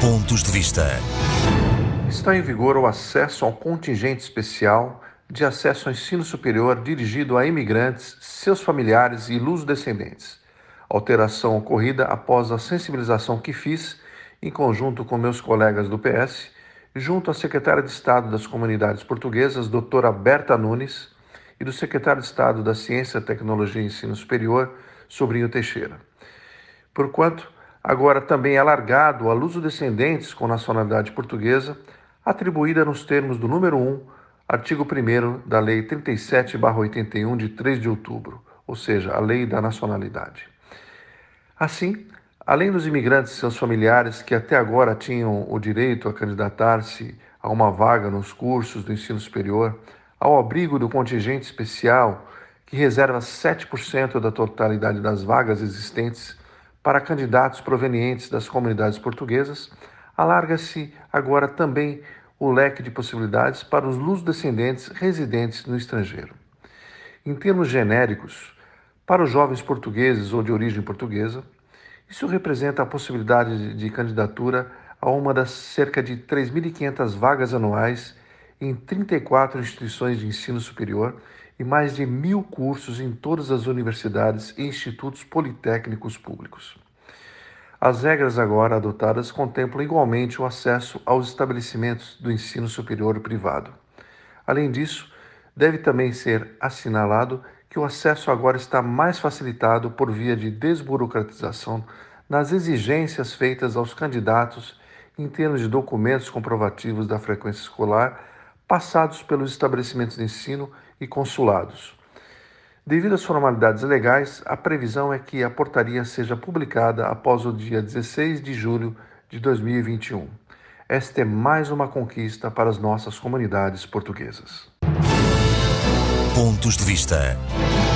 Pontos de Vista. Está em vigor o acesso ao contingente especial de acesso ao ensino superior dirigido a imigrantes, seus familiares e luso-descendentes. Alteração ocorrida após a sensibilização que fiz, em conjunto com meus colegas do PS, junto à secretária de Estado das Comunidades Portuguesas, doutora Berta Nunes, e do secretário de Estado da Ciência, Tecnologia e Ensino Superior, Sobrinho Teixeira. Porquanto, agora também é alargado a luso-descendentes com nacionalidade portuguesa, atribuída nos termos do número 1, artigo 1º da Lei 37/81, de 3 de outubro, ou seja, a Lei da Nacionalidade. Assim, além dos imigrantes e seus familiares que até agora tinham o direito a candidatar-se a uma vaga nos cursos do ensino superior, ao abrigo do contingente especial, que reserva 7% da totalidade das vagas existentes para candidatos provenientes das comunidades portuguesas, alarga-se agora também o leque de possibilidades para os luso-descendentes residentes no estrangeiro. Em termos genéricos, para os jovens portugueses ou de origem portuguesa, isso representa a possibilidade de candidatura a uma das cerca de 3.500 vagas anuais em 34 instituições de ensino superior e mais de 1.000 cursos em todas as universidades e institutos politécnicos públicos. As regras agora adotadas contemplam igualmente o acesso aos estabelecimentos do ensino superior privado. Além disso, deve também ser assinalado que o acesso agora está mais facilitado por via de desburocratização nas exigências feitas aos candidatos em termos de documentos comprovativos da frequência escolar passados pelos estabelecimentos de ensino e consulados. Devido às formalidades legais, a previsão é que a portaria seja publicada após o dia 16 de julho de 2021. Esta é mais uma conquista para as nossas comunidades portuguesas. Pontos de Vista.